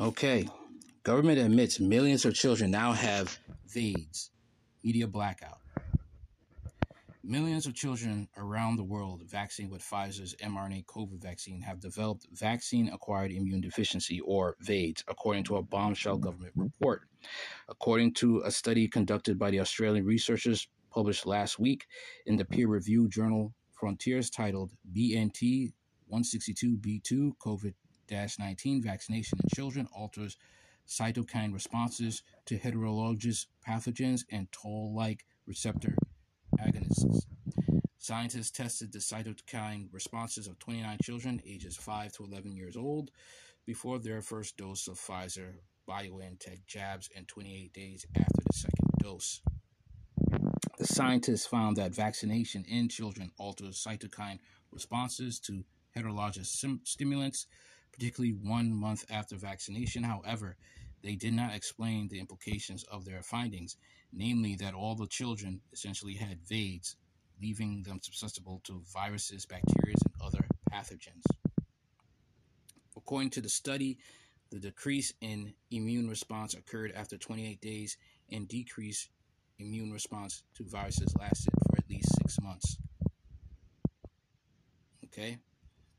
Okay. Government admits millions of children now have VAIDS. Media blackout. Millions of children around the world vaccinated with Pfizer's mRNA COVID vaccine have developed vaccine-acquired immune deficiency, or VAIDS, according to a bombshell government report. According to a study conducted by the Australian researchers published last week in the peer-reviewed journal Frontiers titled BNT162B2 COVID-19 Vaccination in Children Alters Cytokine Responses to Heterologous Pathogens and Toll-like Receptor Agonists. Scientists tested the cytokine responses of 29 children ages 5 to 11 years old before their first dose of Pfizer BioNTech jabs and 28 days after the second dose. The scientists found that vaccination in children alters cytokine responses to heterologous stimulants, particularly 1 month after vaccination. However, they did not explain the implications of their findings, namely that all the children essentially had VAIDS, leaving them susceptible to viruses, bacteria, and other pathogens. According to the study, the decrease in immune response occurred after 28 days, and decreased immune response to viruses lasted for at least 6 months. Okay?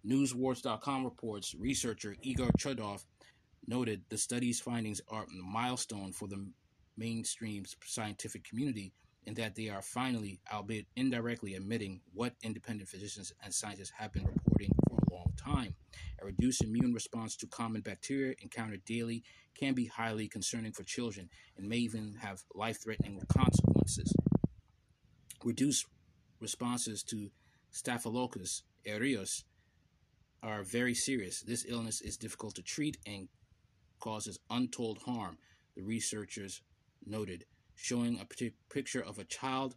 NewsWars.com reports researcher Igor Chudov noted the study's findings are a milestone for the mainstream scientific community in that they are finally, albeit indirectly, admitting what independent physicians and scientists have been reporting for a long time. A reduced immune response to common bacteria encountered daily can be highly concerning for children and may even have life-threatening consequences. Reduced responses to Staphylococcus aureus are very serious. This illness is difficult to treat and causes untold harm, the researchers noted, showing a picture of a child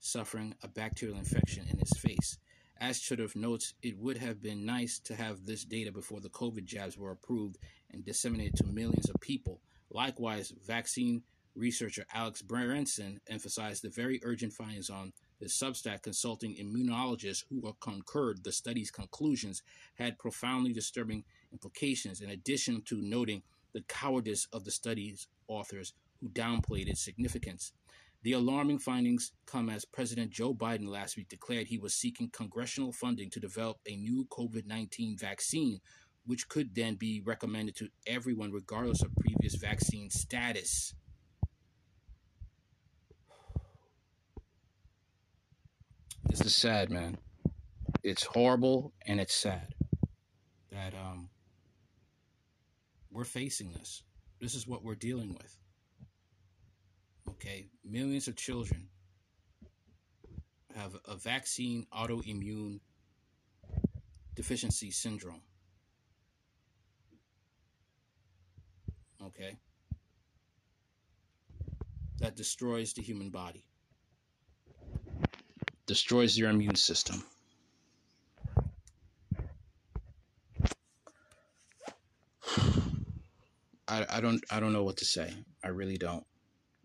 suffering a bacterial infection in his face. As Chudov notes, it would have been nice to have this data before the COVID jabs were approved and disseminated to millions of people. Likewise, vaccine researcher Alex Branson emphasized the very urgent findings on the Substack, consulting immunologists who concurred the study's conclusions had profoundly disturbing implications, in addition to noting the cowardice of the study's authors who downplayed its significance. The alarming findings come as President Joe Biden last week declared he was seeking congressional funding to develop a new COVID-19 vaccine, which could then be recommended to everyone regardless of previous vaccine status. This is sad, man. It's horrible and it's sad that we're facing this. This is what we're dealing with. Okay, millions of children have a vaccine autoimmune deficiency syndrome. Okay, that destroys the human body, destroys your immune system. I don't know what to say. I really don't.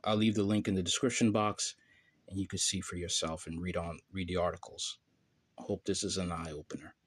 I'll leave the link in the description box, and you can see for yourself and read the articles. I hope this is an eye-opener.